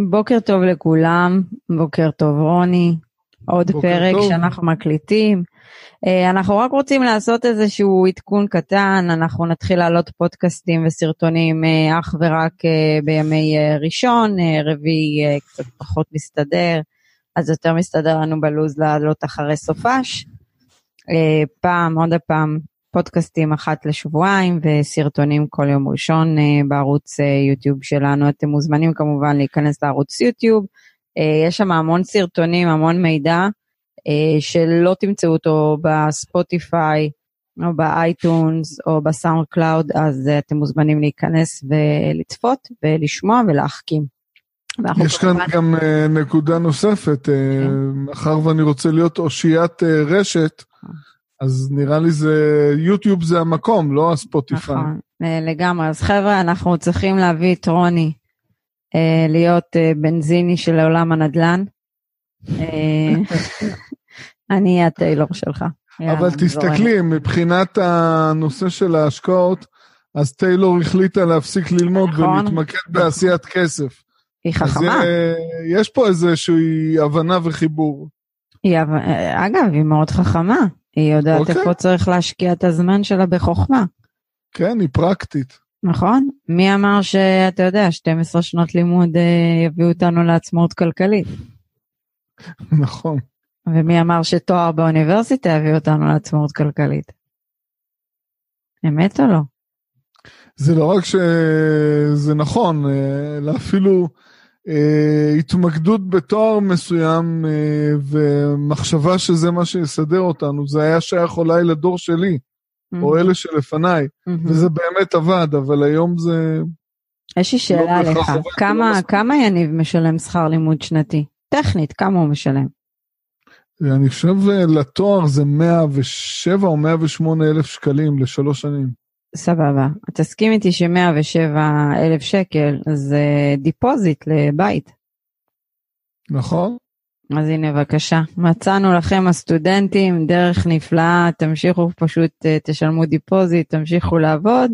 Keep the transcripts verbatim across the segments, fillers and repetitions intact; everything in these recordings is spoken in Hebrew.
בוקר טוב לכולם, בוקר טוב רוני, עוד פרק טוב. שאנחנו מקליטים, אנחנו רק רוצים לעשות איזשהו עדכון קטן, אנחנו נתחיל לעלות פודקאסטים וסרטונים אך ורק בימי ראשון, רביעי קצת פחות מסתדר, אז יותר מסתדר לנו בלוז לעלות אחרי סופש, פעם, עוד הפעם, פודקאסטים אחת לשבועיים וסרטונים כל יום ראשון בערוץ יוטיוב שלנו. אתם מוזמנים כמובן להיכנס לערוץ יוטיוב, יש שם המון סרטונים, המון מידע שלא תמצאו אותו בספוטיפיי או באייטונס או בסאונד קלאוד, אז אתם מוזמנים להיכנס ולצפות ולשמוע ולהחכים. יש כאן גם נקודה נוספת, מאחר ואני רוצה להיות אושיית רשת, אז נראה לי זה, יוטיוב זה המקום, לא הספוטיפיי. נכון, לגמרי. אז חבר'ה, אנחנו צריכים להביא את רוני, להיות בנזיני של העולם הנדלן. אני אהיה הטיילור שלך. אבל תסתכלי, מבחינת הנושא של ההשקעות, אז טיילור החליטה להפסיק ללמוד ולהתמקד בעשיית כסף. היא חכמה. יש פה איזושהי הבנה וחיבור. אגב, היא מאוד חכמה. היא יודעת איפה צריך להשקיע את הזמן שלה בחוכמה. כן, היא פרקטית. נכון? מי אמר שאתה יודע, שתים עשרה שנות לימוד יביאו אותנו לעצמאות כלכלית? נכון. ומי אמר שתואר באוניברסיטה יביאו אותנו לעצמאות כלכלית? אמת או לא? זה לא רק שזה נכון, אלא אפילו התמקדות בתואר מסוים ומחשבה שזה מה שיסדר אותנו, זה היה שייך אולי לדור שלי, mm-hmm. או אלה שלפניי, mm-hmm. וזה באמת עבד, אבל היום זה... יש לי שאלה לא לך, כמה, לא כמה יניב משלם שכר לימוד שנתי? טכנית, כמה הוא משלם? אני חושב לתואר זה מאה ושבע או מאה ושמונה אלף שקלים לשלוש שנים. סבבה, תסכים איתי ש-מאה ושבע אלף שקל זה דיפוזיט לבית. נכון. אז הנה בבקשה, מצאנו לכם הסטודנטים, דרך נפלאה, תמשיכו פשוט, תשלמו דיפוזיט, תמשיכו לעבוד,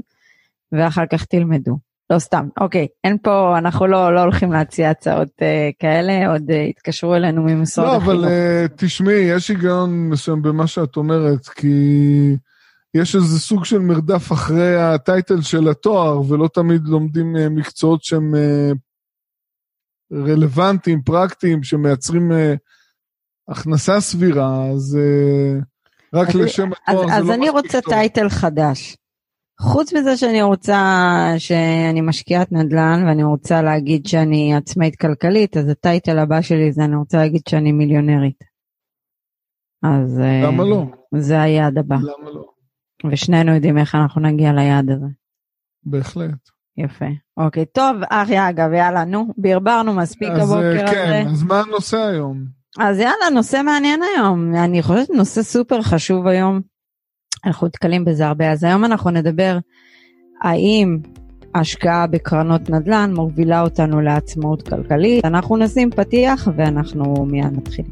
ואחר כך תלמדו. לא סתם, אוקיי, אין פה, אנחנו לא, לא הולכים להציע הצעות אה, כאלה, עוד אה, התקשרו אלינו ממסורת החינוך. לא, אבל אה, תשמעי, יש היגיון מסוים במה שאת אומרת, כי... יש איזה סוג של מרדף אחרי הטייטל של התואר, ולא תמיד לומדים מקצועות שהם רלוונטיים, פרקטיים, שמייצרים הכנסה סבירה, אז רק לשם התואר זה לא מספיק טוב. אז אני רוצה טייטל חדש. חוץ מזה שאני רוצה, שאני משקיעת נדל"ן, ואני רוצה להגיד שאני עצמאית כלכלית, אז הטייטל הבא שלי זה אני רוצה להגיד שאני מיליונרית. אז... למה לא? זה היעד הבא. למה לא? ושנינו יודעים איך אנחנו נגיע ליעד הזה. בהחלט. יפה. אוקיי, טוב, אחי אגב, יאללה, נו, ברברנו מספיק הבוקר הזה. כן, אז מה הנושא היום? אז יאללה, נושא מעניין היום. אני חושבת נושא סופר חשוב היום. אנחנו נתקלים בזה הרבה. אז היום אנחנו נדבר, האם השקעה בקרנות נדל"ן מובילה אותנו לעצמאות כלכלית? אנחנו נשים פתיח ואנחנו מיד נתחיל.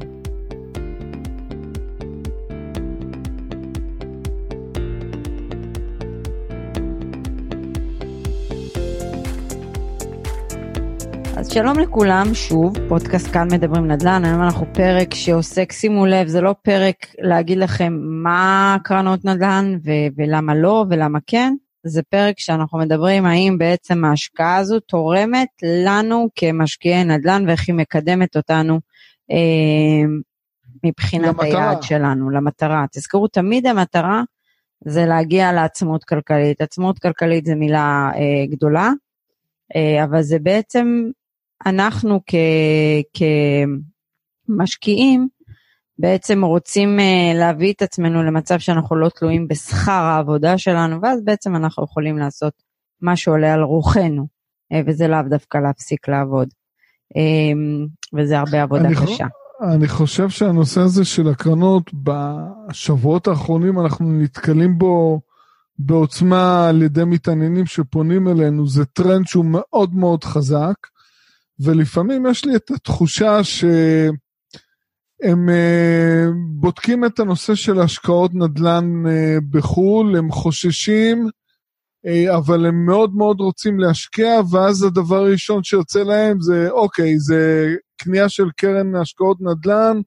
שלום לכולם, שוב, פודקאסט כאן מדברים נדל"ן, היום אנחנו פרק שעוסק, שימו לב, זה לא פרק להגיד לכם מה קרנות נדל"ן ו- ולמה לא ולמה כן, זה פרק שאנחנו מדברים האם בעצם ההשקעה הזו תורמת לנו כמשקיעי נדל"ן ואיך היא מקדמת אותנו אה, מבחינת למטרה. היעד שלנו, למטרה. תזכרו, תמיד המטרה זה להגיע לעצמאות כלכלית, עצמאות כלכלית זה מילה אה, גדולה, אה, אבל זה בעצם... אנחנו כמשקיעים בעצם רוצים להביא את עצמנו למצב שאנחנו לא תלויים בשכר העבודה שלנו, ואז בעצם אנחנו יכולים לעשות מה שעולה על רוחנו, וזה לאו דווקא להפסיק לעבוד, וזה הרבה עבודה קשה. אני חושב שהנושא הזה של הקרנות, בשבועות האחרונים אנחנו נתקלים בו בעוצמה על ידי מתעניינים שפונים אלינו, זה טרנד שהוא מאוד מאוד חזק, ולפעמים יש לי את התחושה שהם בודקים את הנושא של השקעות נדל"ן בחו"ל, הם חוששים אבל הם מאוד מאוד רוצים להשקיע, ואז הדבר הראשון שיוצא להם זה, אוקיי, זה קנייה של קרן השקעות נדל"ן,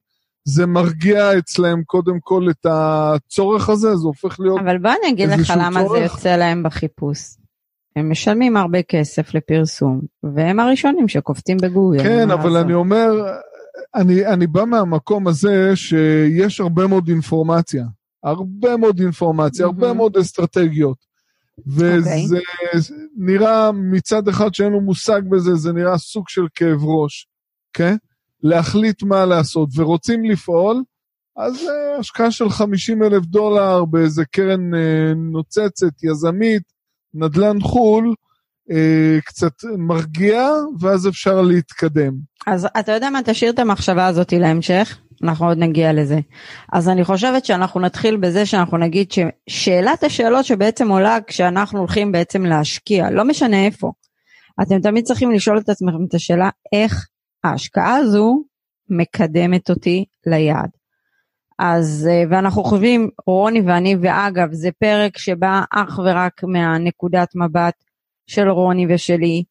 זה מרגיע אצלהם קודם כל את הצורך הזה, זה הופך להיות איזשהו צורך. אבל בוא אני אגיד לך למה זה יוצא להם בחיפוש. הם משלמים הרבה כסף לפרסום, והם הראשונים שקופצים בגוגל. כן, אבל אני אומר, אני, אני בא מהמקום הזה שיש הרבה מאוד אינפורמציה, הרבה מאוד אינפורמציה, הרבה מאוד אסטרטגיות, וזה נראה מצד אחד שאין לו מושג בזה, זה נראה סוג של כאב ראש, כן? להחליט מה לעשות, ורוצים לפעול, אז השקעה של חמישים אלף דולר באיזה קרן נוצצת, יזמית, נדלן חול, קצת מרגיע, ואז אפשר להתקדם. אז אתה יודע מה, תשאיר את המחשבה הזאת להמשך, אנחנו עוד נגיע לזה. אז אני חושבת שאנחנו נתחיל בזה שאנחנו נגיד ששאלת השאלות שבעצם עולה כשאנחנו הולכים בעצם להשקיע, לא משנה איפה. אתם תמיד צריכים לשאול את עצמכם את השאלה, איך ההשקעה הזו מקדמת אותי ליעד. אז ואנחנו חושבים, רוני ואני, ואגב זה פרק שבא אך ורק מהנקודת מבט של רוני ושלי,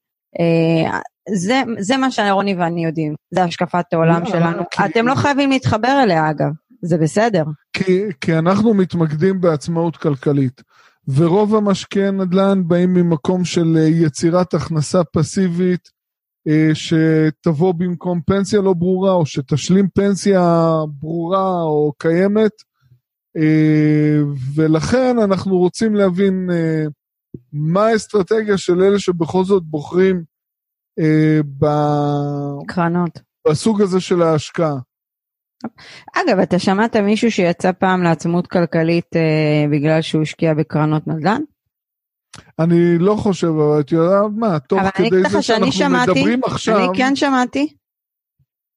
זה, זה מה שרוני ואני יודעים, זה השקפת העולם שלנו, אתם לא חייבים להתחבר אליה אגב, זה בסדר. כי, כי אנחנו מתמקדים בעצמאות כלכלית, ורוב המשקיעי נדל"ן באים ממקום של יצירת הכנסה פסיבית, שתבוא במקום פנסיה לא ברורה, או שתשלים פנסיה ברורה או קיימת, ולכן אנחנו רוצים להבין מה האסטרטגיה של אלה שבכל זאת בוחרים בקרנות, בסוג הזה של ההשקעה. אגב, אתה שמעת מישהו שיצא פעם לעצמאות כלכלית בגלל שהוא השקיע בקרנות נדל"ן? אני לא חושב, אבל את יודעת מה, תוך כדי זה שאנחנו מדברים עכשיו. אני כן שמעתי.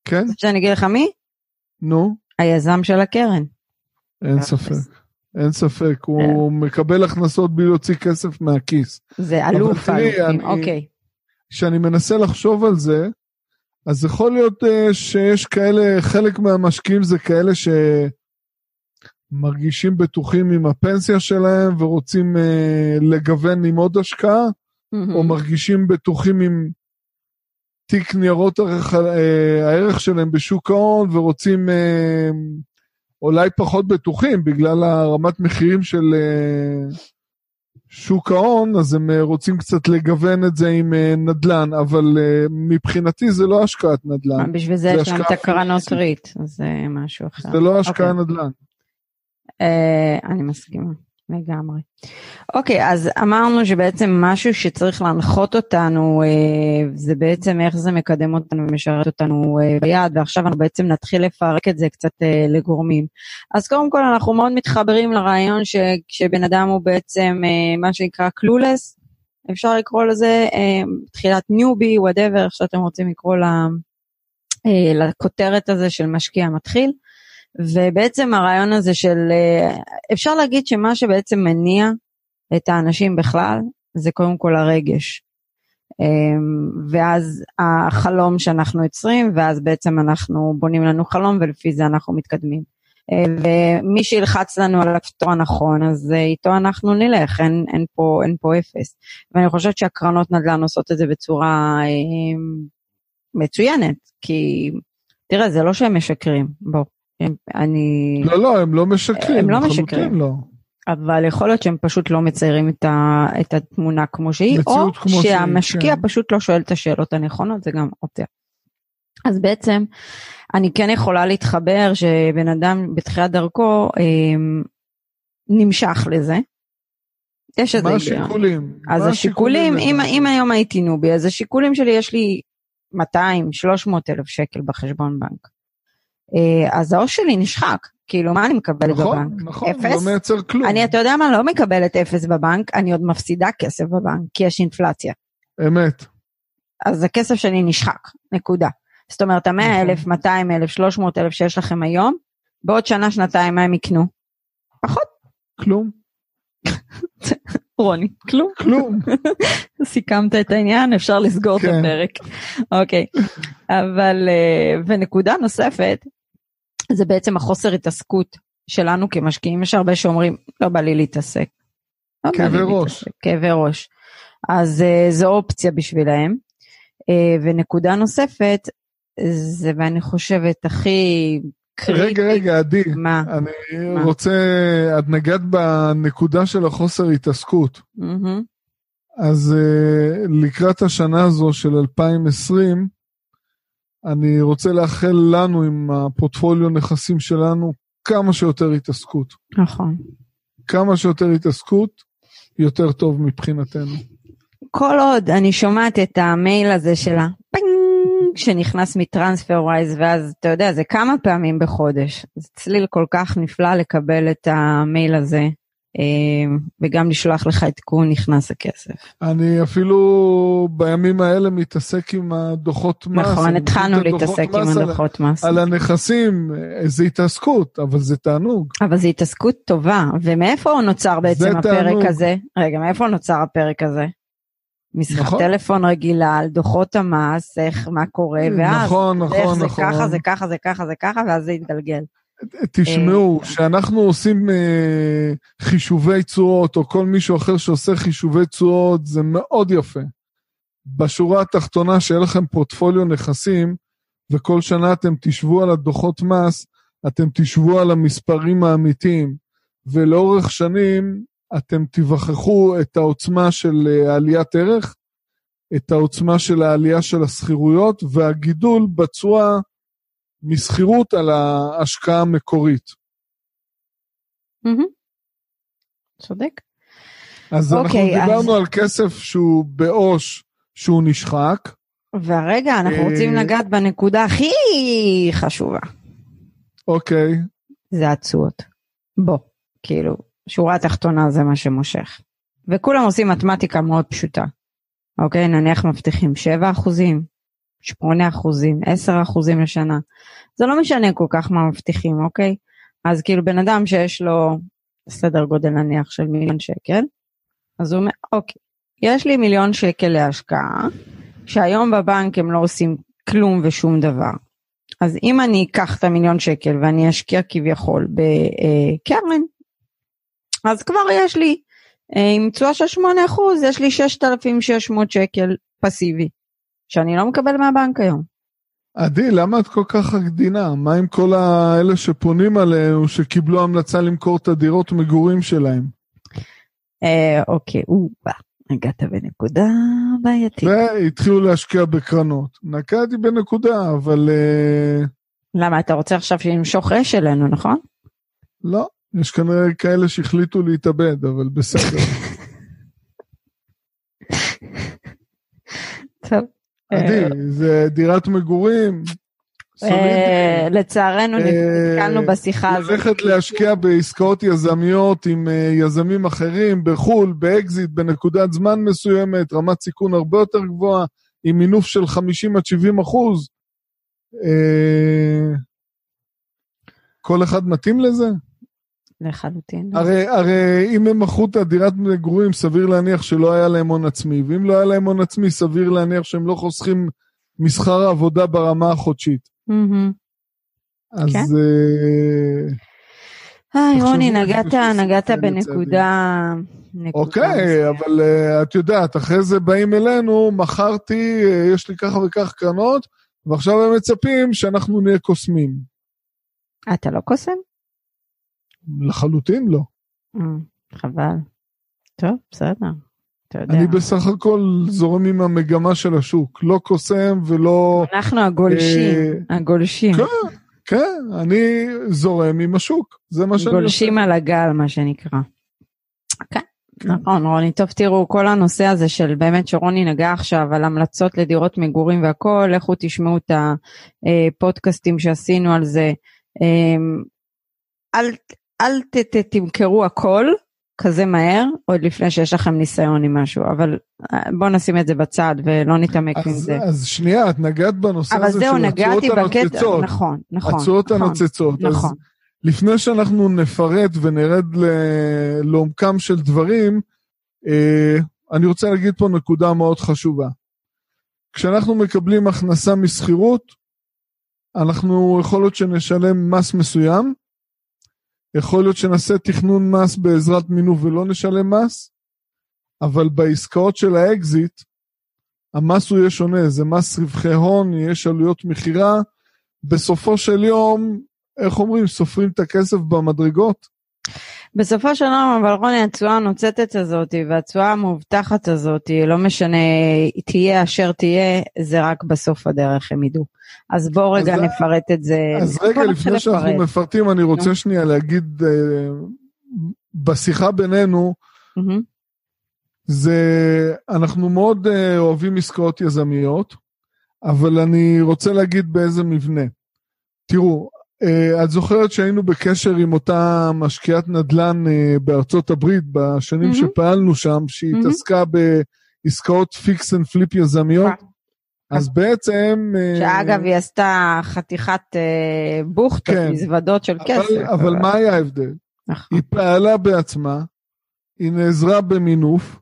כן? שאני אגיד לך מי? נו. היזם של הקרן. אין ספק, אין ספק. הוא מקבל הכנסות בלי להוציא כסף מהכיס. זה אלוף, אוקיי. כשאני מנסה לחשוב על זה, אז יכול להיות שיש כאלה, חלק מהמשקיעים זה כאלה שמרגישים בטוחים עם הפנסיה שלהם ורוצים לגוון עם עוד השקעה, או מרגישים בטוחים עם תיק ניירות הערך שלהם בשוק ההון, ורוצים אולי פחות בטוחים בגלל הרמת מחירים של שוק ההון, אז הם רוצים קצת לגוון את זה עם נדלן, אבל מבחינתי זה לא השקעת נדלן. בשביל זה יש להם את הקרנות ריט, זה משהו אחר. זה לא השקעה נדלן. אני מסכימה, לגמרי. אוקיי, אז אמרנו שבעצם משהו שצריך להנחות אותנו, זה בעצם איך זה מקדם אותנו ומשרת אותנו ביד, ועכשיו אנחנו בעצם נתחיל לפרק את זה קצת לגורמים. אז קודם כל אנחנו מאוד מתחברים לרעיון שכשבן אדם הוא בעצם מה שנקרא קלולס, אפשר לקרוא לזה תחילת ניובי, whatever, איך שאתם רוצים לקרוא לכותרת הזה של משקיע מתחיל, ובעצם הרעיון הזה של, אפשר להגיד שמה שבעצם מניע את האנשים בכלל, זה קודם כל הרגש, ואז החלום שאנחנו יוצרים, ואז בעצם אנחנו בונים לנו חלום, ולפי זה אנחנו מתקדמים, ומי שילחץ לנו על הפתור הנכון, אז איתו אנחנו נלך, אין, אין פה, אין פה אפס, ואני חושבת שהקרנות נדל"ן עושות את זה בצורה מצוינת, כי תראה, זה לא שהם משקרים, בוא, הם, אני... לא, לא, הם לא משקרים. הם לא משקרים, לא. אבל יכול להיות שהם פשוט לא מציירים את, ה, את התמונה כמו שהיא, או כמו שהמשקיע כן. פשוט לא שואל את השאלות הנכונות, זה גם אותה. אז בעצם, אני כן יכולה להתחבר שבן אדם בתחילת דרכו אה, נמשך לזה. יש איזה השיקולים? אז השיקולים, אם, אם היום הייתי נובי, אז השיקולים שלי יש לי מאתיים שלוש מאות אלף שקל בחשבון בנק. אז האוש שלי נשחק, כאילו מה אני מקבלת בבנק? נכון, נכון, לא מייצר כלום. אני, אתה יודע מה, לא מקבלת אפס בבנק, אני עוד מפסידה כסף בבנק, כי יש אינפלציה. אמת. אז הכסף שלי נשחק, נקודה. זאת אומרת, מאה אלף, מאתיים אלף, שלוש מאות אלף שיש לכם היום, בעוד שנה, שנתיים, מה הם יקנו? פחות? כלום. רוני, כלום? כלום. סיכמת את העניין, אפשר לסגור את הפרק. אוקיי. אבל, ונקודה נוספת, זה בעצם החוסר התעסקות שלנו כמשקיעים, יש הרבה שאומרים, לא בא לי להתעסק, כאבי ראש. כאבי ראש. אז זו אופציה בשבילהם. ונקודה נוספת, זה ואני חושבת הכי קריטית. רגע, רגע, עדי. מה? אני מה? רוצה, את נגעת בנקודה של החוסר התעסקות. Mm-hmm. אז לקראת השנה הזו של אלפיים עשרים, אני רוצה לאחל לנו עם הפורטפוליו נכסים שלנו, כמה שיותר התעסקות. נכון. כמה שיותר התעסקות, יותר טוב מבחינתנו. כל עוד אני שומעת את המייל הזה שלה, פינג, שנכנס מטרנספר ווייז, ואז אתה יודע, זה כמה פעמים בחודש. זה צליל כל כך נפלא לקבל את המייל הזה, וגם לשלוח לך את כון נכנס הכסף. אני אפילו בימים האלה מתעסק עם הדוחות מס. נכון, התחלנו להתעסק עם הדוחות מס. על הנכסים, זה התעסקות, אבל זה תענוג. אבל זה התעסקות טובה, ומאיפה נוצר בעצם הפרק הזה? רגע, מאיפה נוצר הפרק הזה? משחק טלפון רגילה, על דוחות המס, איך, מה קורה, ואז, נכון, נכון, נכון. זה ככה, זה ככה, זה ככה, זה ככה, ואז זה יתגלגל. תשמעו, שאנחנו עושים חישובי צורות, או כל מישהו אחר שעושה חישובי צורות, זה מאוד יפה. בשורה התחתונה, שיהיה לכם פורטפוליו נכסים, וכל שנה אתם תשבו על הדוחות מס, אתם תשבו על המספרים האמיתיים, ולאורך שנים, אתם תיווכחו את העוצמה של העליית ערך, את העוצמה של העלייה של הסחירויות, והגידול בצורה מסחירות על ההשקעה המקורית. צודק. אז אנחנו דיברנו על כסף שהוא באוש, שהוא נשחק. והרגע אנחנו רוצים לגעת בנקודה הכי חשובה. אוקיי. זה התשואות. בוא, כאילו. שורה התחתונה זה מה שמושך. וכולם עושים מתמטיקה מאוד פשוטה. אוקיי, נניח מבטיחים שבעה אחוזים, שמונה אחוזים, עשרה אחוזים לשנה. זה לא משנה כל כך מה מבטיחים, אוקיי? אז כאילו בן אדם שיש לו סדר גודל נניח של מיליון שקל, אז הוא אומר, אוקיי, יש לי מיליון שקל להשקעה, שהיום בבנק הם לא עושים כלום ושום דבר. אז אם אני אקח את המיליון שקל ואני אשקיע כביכול בקרן, אז כבר יש לי, עם תשואה של שמונה אחוז, יש לי שישת אלפים שש מאות שקל פסיבי, שאני לא מקבל מהבנק היום. עדי, למה את כל כך הקדינה? מה עם כל האלה שפונים עלינו, שקיבלו המלצה למכור את הדירות מגורים שלהם? אה, אוקיי, הוא בא, הגעת בנקודה בעייתית. והתחילו להשקיע בקרנות. נקעתי בנקודה, אבל... אה... למה, אתה רוצה עכשיו שנמשוך אש אלינו, נכון? לא. יש כנראה כאלה שהחליטו להתאבד, אבל בסדר. טוב. עדי, זה דירת מגורים. לצערנו, נתקלנו בשיחה הזאת. ללכת להשקיע בעסקאות יזמיות עם יזמים אחרים, בחול, באקזיט, בנקודת זמן מסוימת, רמת סיכון הרבה יותר גבוהה, עם מינוף של חמישים עד שבעים אחוז. כל אחד מתאים לזה? לחלוטין. הרי, הרי אם הם מחו את הדירת מגורים, סביר להניח שלא היה להם הון עצמי, ואם לא היה להם הון עצמי, סביר להניח שהם לא חוסכים מסחר העבודה ברמה החודשית. אז... היי, רוני, נגעת, נגעת בנקודה... אוקיי, אבל את יודעת, אחרי זה באים אלינו, מחרתי, יש לי כך וכך קרנות, ועכשיו הם מצפים שאנחנו נהיה קוסמים. אתה לא קוסם? לחלוטין לא. חבל. טוב, בסדר. אני בסך הכל זורם עם המגמה של השוק, לא קוסם ולא... אנחנו הגולשים, הגולשים. כן, כן, אני זורם עם השוק, זה מה שאני... גולשים על הגל, מה שנקרא. כן, נכון, רוני, טוב, תראו, כל הנושא הזה של באמת שרוני נגע עכשיו על המלצות לדירות מגורים והכל, לכו תשמעו את הפודקאסטים שעשינו על זה, על... אל ת, ת, תמכרו הכל כזה מהר, עוד לפני שיש לכם ניסיון עם משהו, אבל בואו נשים את זה בצד, ולא נתעמק אז, עם זה. אז שנייה, את נגעת בנושא הזה של הצורות הנוצצות. נכון, נכון. הצורות נכון, הנוצצות. נכון. אז לפני שאנחנו נפרט ונרד ל... לעומקם של דברים, אה, אני רוצה להגיד פה נקודה מאוד חשובה. כשאנחנו מקבלים הכנסה מסחירות, אנחנו יכול להיות שנשלם מס מסוים, יכול להיות שנעשה תכנון מס בעזרת מינוף ולא נשלם מס, אבל בעסקאות של האקזיט, המס הוא יהיה שונה, זה מס רווחי הון, יש עלויות מחירה, בסופו של יום, איך אומרים, סופרים את הכסף במדרגות? בסופו של יום, אבל רוני, התשואה הנוצצת הזאת, והתשואה המובטחת הזאת, לא משנה, תהיה אשר תהיה, זה רק בסוף הדרך הם ידעו. אז בואו רגע אז נפרט את זה. אז רגע, לפני שאנחנו מפרטים, אני רוצה שנייה להגיד, בשיחה בינינו, זה, אנחנו מאוד אוהבים עסקאות יזמיות, אבל אני רוצה להגיד באיזה מבנה. תראו, את זוכרת שהיינו בקשר עם אותה משקיעת נדל"ן בארצות הברית, בשנים mm-hmm. שפעלנו שם, שהיא mm-hmm. התעסקה בעסקאות פיקס אנד פליפ יזמיות, אז בעצם... שאגב, היא עשתה חתיכת בוכת, כן, מזוודות של אבל, כסף. אבל, אבל מה היה ההבדל? היא פעלה בעצמה, היא נעזרה במינוף,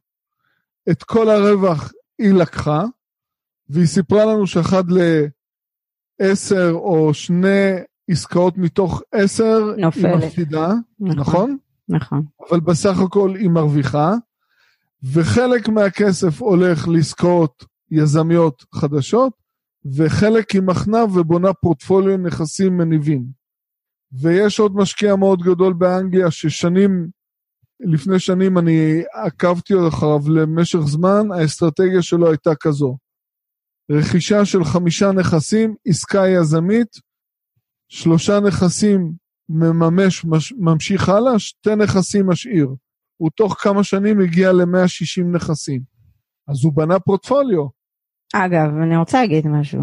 את כל הרווח היא לקחה, והיא סיפרה לנו שאחד לעשר או שני עסקאות מתוך עשר, נופלת. היא מפסידה, נכון, נכון? נכון. אבל בסך הכל היא מרוויחה, וחלק מהכסף הולך לעסקאות יזמיות חדשות, וחלק היא מכנה ובונה פורטפוליו נכסים מניבים. ויש עוד משקיע מאוד גדול באנגליה, ששנים... לפני שנים אני עקבתי אחריו למשך זמן, האסטרטגיה שלו הייתה כזו. רכישה של חמישה נכסים, עסקה יזמית, שלושה נכסים מממש, ממשיך הלאה, שתי נכסים משאיר. הוא תוך כמה שנים הגיע ל-מאה ושישים נכסים. אז הוא בנה פורטפוליו. אגב, אני רוצה להגיד משהו.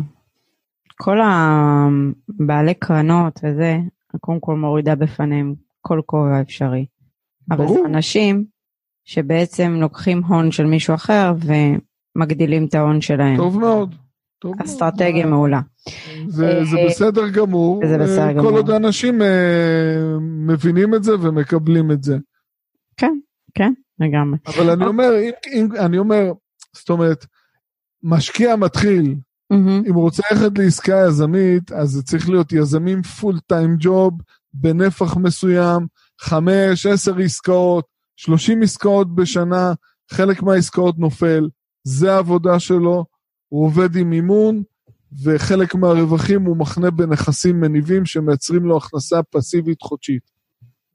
כל הבעלי קרנות וזה, קודם כל מורידה בפניהם כל כובע אפשרי. אבל זה אנשים שבעצם לוקחים הון של מישהו אחר ומגדילים את ההון שלהם. טוב מאוד. אסטרטגיה מעולה. זה בסדר גמור. כל עוד האנשים מבינים את זה ומקבלים את זה. כן, כן, לגמרי. אבל אני אומר, אני אומר, זאת אומרת, משקיע מתחיל, אם רוצה ללכת לעסקה יזמית, אז זה צריך להיות יזמים פול טיים ג'וב, בנפח מסוים, חמש, עשר עסקאות, שלושים עסקאות בשנה, חלק מהעסקאות נופל, זה העבודה שלו, הוא עובד עם אימון, וחלק מהרווחים הוא מחנה בנכסים מניבים, שמייצרים לו הכנסה פסיבית חודשית.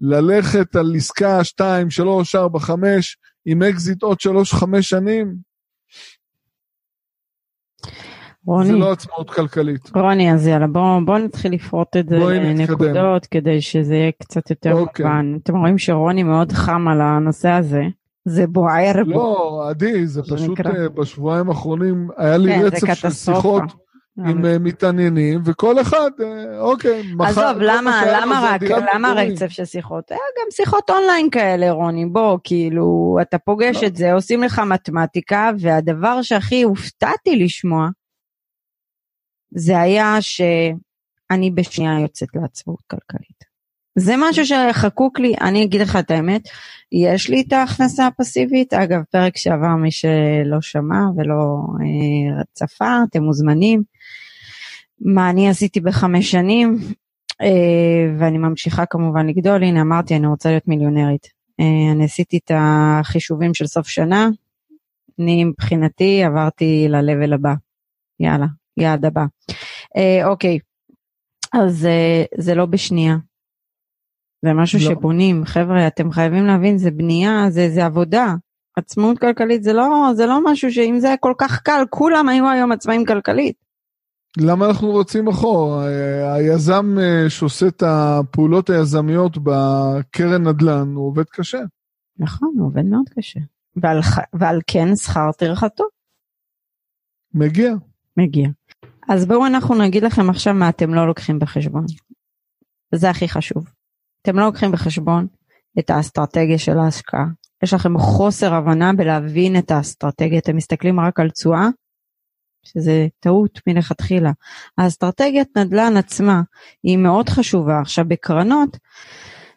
ללכת על עסקה שתיים, שלוש, ארבע, חמש, עם אקזיט עוד שלוש, חמש שנים, רוני, זה לא עצמאות כלכלית. רוני, אז יאללה, בואו בוא נתחיל לפרוט את זה לנקודות, כדי שזה יהיה קצת יותר אוקיי. מובן. אתם רואים שרוני מאוד חם על הנושא הזה, זה בוער לא, בו. לא, עדי, זה, זה פשוט נקרא. בשבועיים האחרונים, היה לי כן, רצף של שיחות עם uh, מתעניינים, וכל אחד, uh, אוקיי. עזוב, למה, למה רק, למה רצף של שיחות? היה גם שיחות אונליין כאלה, רוני, בוא, כאילו, אתה פוגש לא. את זה, עושים לך מתמטיקה, והדבר שהכי הופתעתי לשמוע, זה היה שאני בשנייה יוצאת לעצמאות כלכלית. זה משהו שחקוק לי, אני אגיד לך את האמת, יש לי את ההכנסה הפסיבית, אגב, פרק שעבר מי שלא שמע ולא אה, צפה, אתם מוזמנים, מה אני עשיתי בחמש שנים, אה, ואני ממשיכה כמובן לגדול, הנה אמרתי, אני רוצה להיות מיליונרית. אה, אני עשיתי את החישובים של סוף שנה, אני מבחינתי עברתי ל-level הבא, יאללה. יעד הבא. אה, אוקיי, אז אה, זה לא בשנייה. זה משהו לא. שבונים, חבר'ה, אתם חייבים להבין, זה בנייה, זה, זה עבודה. עצמאות כלכלית, זה לא, זה לא משהו שאם זה היה כל כך קל, כולם היו היום עצמאים כלכלית. למה אנחנו רוצים אחורה? היזם שעושה את הפעולות היזמיות בקרן נדל"ן, הוא עובד קשה. נכון, הוא עובד מאוד קשה. ועל, ועל כן שכר טרחתו. מגיע. מגיע. אז בואו אנחנו נגיד לכם עכשיו מה אתם לא לוקחים בחשבון. זה הכי חשוב. אתם לא לוקחים בחשבון את האסטרטגיה של ההשקעה. יש לכם חוסר הבנה בלהבין את האסטרטגיה. אתם מסתכלים רק על תשואה, שזה טעות מלכתחילה. האסטרטגיית נדל"ן עצמה היא מאוד חשובה. עכשיו בקרנות,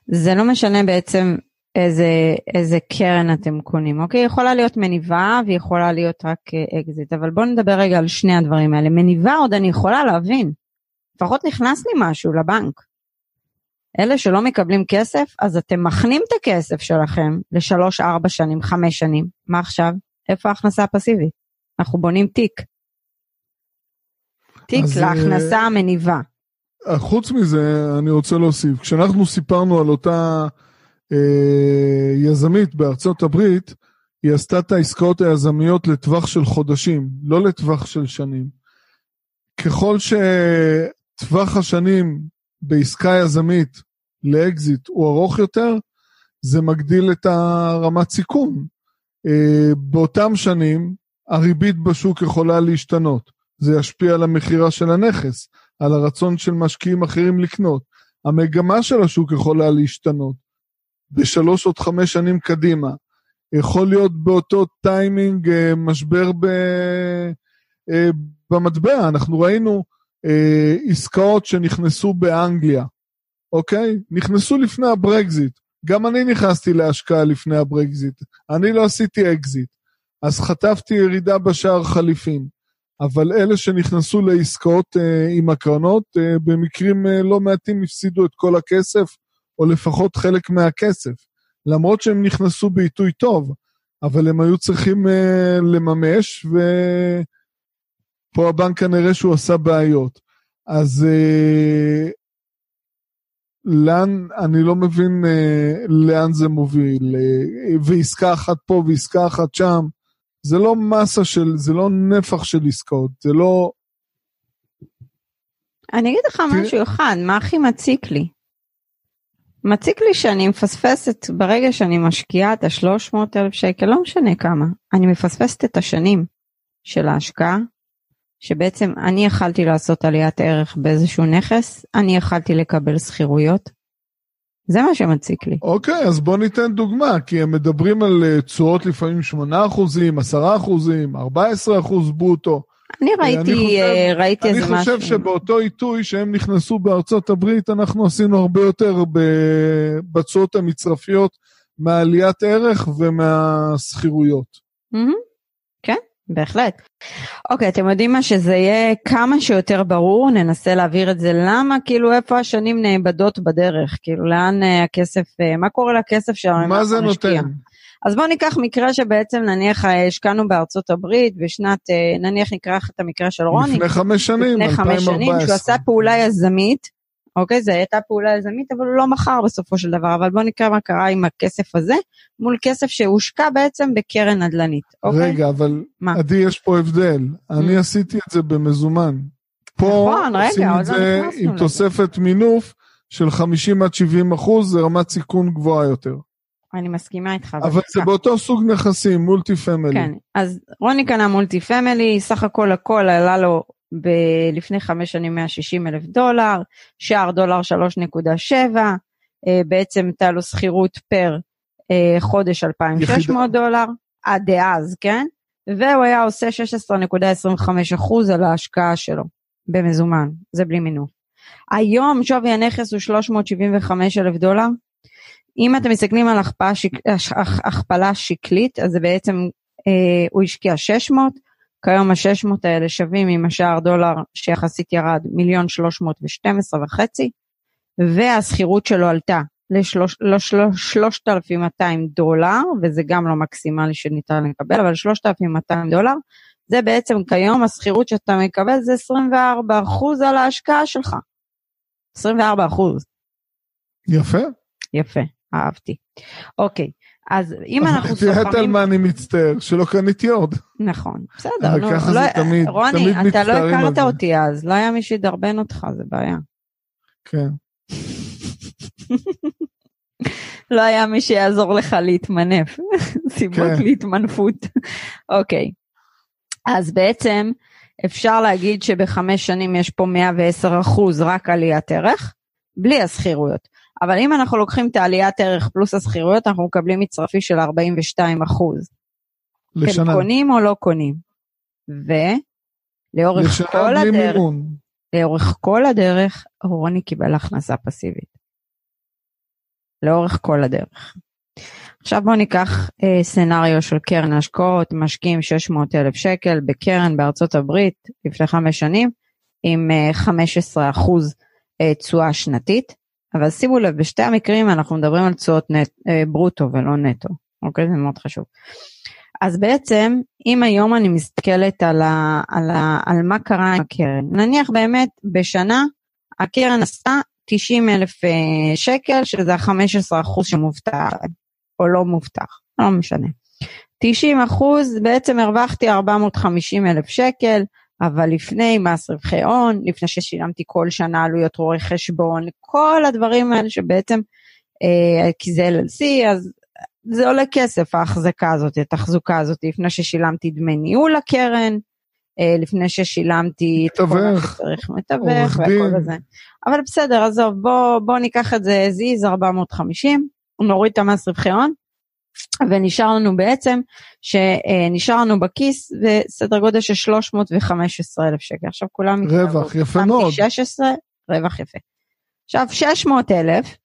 זה לא משנה בעצם איזה, איזה קרן אתם קונים, אוקיי? יכולה להיות מניבה, ויכולה להיות רק אקזיט, אבל בואו נדבר רגע על שני הדברים האלה. מניבה עוד אני יכולה להבין, לפחות נכנס לי משהו לבנק, אלה שלא מקבלים כסף, אז אתם מכנים את הכסף שלכם לשלוש, ארבע שנים, חמש שנים. מה עכשיו? איפה ההכנסה הפסיבית? אנחנו בונים תיק. תיק להכנסה המניבה. חוץ מזה, אני רוצה להוסיף, כשאנחנו סיפרנו על אותה אה, יזמית בארצות הברית, היא עשתה את העסקאות היזמיות לטווח של חודשים, לא לטווח של שנים. ככל שטווח השנים בעסקה יזמית לאקזיט הוא ארוך יותר, זה מגדיל את הרמת סיכון. אה, באותם שנים, הריבית בשוק יכולה להשתנות. זה ישפיע על המחירה של הנכס, על הרצון של משקיעים אחרים לקנות. המגמה של השוק יכולה להשתנות. בשלוש עוד חמש שנים קדימה. יכול להיות באותו טיימינג משבר ב... במטבע. אנחנו ראינו עסקאות שנכנסו באנגליה. אוקיי? נכנסו לפני הברקזיט. גם אני נכנסתי להשקעה לפני הברקזיט. אני לא עשיתי אקזיט. אז חטפתי ירידה בשער חליפין. אבל אלה שנכנסו לעסקאות אה, עם הקרנות, אה, במקרים אה, לא מעטים הפסידו את כל הכסף, או לפחות חלק מהכסף. למרות שהם נכנסו בעיתוי טוב, אבל הם היו צריכים אה, לממש, ופה הבנק כנראה שהוא עשה בעיות. אז אה, לאן, אני לא מבין אה, לאן זה מוביל, אה, ועסקה אחת פה ועסקה אחת שם, זה לא מסה של, זה לא נפח של עסקאות, זה לא... אני אגיד לך משהו אחד, מה הכי מציק לי? מציק לי שאני מפספסת, ברגע שאני משקיעה את ה-שלוש מאות אלף שקל, לא משנה כמה, אני מפספסת את השנים של ההשקעה, שבעצם אני יכלתי לעשות עליית ערך באיזשהו נכס, אני יכלתי לקבל סחירויות, זה מה שמציק לי. אוקיי, אז בוא ניתן דוגמה, כי הם מדברים על צורות לפעמים שמונה אחוזים, עשרה אחוזים, ארבעה עשר אחוז בוטו. אני ראיתי איזה משהו. אני חושב שבאותו עיתוי שהם נכנסו בארצות הברית, אנחנו עשינו הרבה יותר בצורות המצרפיות, מעליית ערך ומהסחירויות. כן, בהחלט. אוקיי, אתם יודעים מה, שזה יהיה כמה שיותר ברור, ננסה להעביר את זה, למה, כאילו איפה השנים נאבדות בדרך, כאילו לאן הכסף, מה קורה לכסף שלנו? מה זה נותן? אז בואו ניקח מקרה שבעצם נניח השקענו בארצות הברית, בשנת, נניח ניקח את המקרה של רוני, לפני חמש שנים, לפני חמש שנים, שהוא עשה פעולה יזמית, אוקיי, זה הייתה פעולה יזמית, אבל הוא לא מכר בסופו של דבר, אבל בוא נקרא מה קרה עם הכסף הזה, מול כסף שהושקע בעצם בקרן נדל"נית, אוקיי? רגע, אבל עדי יש פה הבדל, אני עשיתי את זה במזומן, פה עושים את זה עם תוספת מינוף של חמישים עד שבעים אחוז, זה רמת סיכון גבוהה יותר. אני מסכימה איתך. אבל זה באותו סוג נכסים, מולטי פמילי. כן, אז רוני קנה מולטי פמילי, סך הכל הכל עלה לו, לפני חמש שנים מאה ושישים אלף דולר, שער דולר שלוש נקודה שבע, בעצם תלו סחירות פר חודש אלפיים ושש מאות דולר, עד אז, כן? והוא היה עושה שש עשרה נקודה עשרים וחמש אחוז על ההשקעה שלו, במזומן, זה בלי מינוף. היום שווי הנכס הוא שלוש מאות שבעים וחמישה אלף דולר, אם אתם מסתכלים על הכפלה שקלית, אז זה בעצם, הוא השקיע שש מאות, כיום ה-שש מאות האלה שווים עם השער דולר שיחסית ירד מיליון שלוש מאות ושתים עשרה וחצי, והסחירות שלו עלתה לשלושת אלפים מאתיים דולר, וזה גם לא מקסימלי שניתן לקבל, אבל שלושת אלפים מאתיים דולר, זה בעצם כיום הסחירות שאתה מקבל, זה עשרים וארבעה אחוז על ההשקעה שלך. עשרים וארבעה אחוז. יפה. יפה, אהבתי. אוקיי. אז אם אנחנו סוחרים... תהיה על מה אני מצטער, שלא קניתי עוד. נכון, בסדר. ככה זה תמיד, תמיד מצטערים על זה. רוני, אתה לא הכרת אותי אז, לא היה מי שידרבן אותך, זה בעיה. כן. לא היה מי שיעזור לך להתמנף, סיבות להתמנפות. אוקיי, אז בעצם אפשר להגיד שבחמש שנים יש פה מאה ועשרה אחוז רק עליית ערך, בלי הסחירויות. אבל אם אנחנו לוקחים את העליית ערך פלוס הסחירויות, אנחנו מקבלים מצרפי של ארבעים ושתיים אחוז. לשנה. אתם קונים או לא קונים? ולאורך כל הדרך, לאורך כל הדרך, רוני קיבל הכנסה פסיבית. לאורך כל הדרך. עכשיו בואו ניקח אה, סנריו של קרן השקעות, משקיעים שש מאות אלף שקל בקרן בארצות הברית, לפני חמש שנים, עם אה, חמישה עשר אחוז אה, תשואה שנתית. אבל שימו לב, בשתי המקרים אנחנו מדברים על תשואות ברוטו ולא נטו, אוקיי? זה מאוד חשוב. אז בעצם, אם היום אני מסתכלת על, ה, על, ה, על מה קרה עם הקרן, נניח באמת בשנה, הקרן עשתה תשעים אלף שקל, שזה ה-חמישה עשר אחוז שמובטח, או לא מובטח, לא משנה. תשעים אחוז, בעצם הרווחתי ארבע מאות וחמישים אלף שקל, אבל לפני מס רווחי הון, לפני ששילמתי כל שנה עלויות רואה חשבון, כל הדברים האלה שבעצם, אה, כי זה אל אל סי, אז זה עולה כסף, ההחזקה הזאת, התחזוקה הזאת, לפני ששילמתי דמי ניהול הקרן, אה, לפני ששילמתי את כל החצריך מטווח, והכל הזה. אבל בסדר, עזוב, בוא, בוא ניקח את זה, זיז ארבע מאות וחמישים, נוריד את המס רווחי הון, ונשארנו בעצם, שנשארנו בכיס, בסדר גודל של שלוש מאות וחמש עשרה אלף שקל, עכשיו כולם מתארו, רווח יפה מאוד, שש עשרה, רווח יפה, עכשיו שש מאות אלף,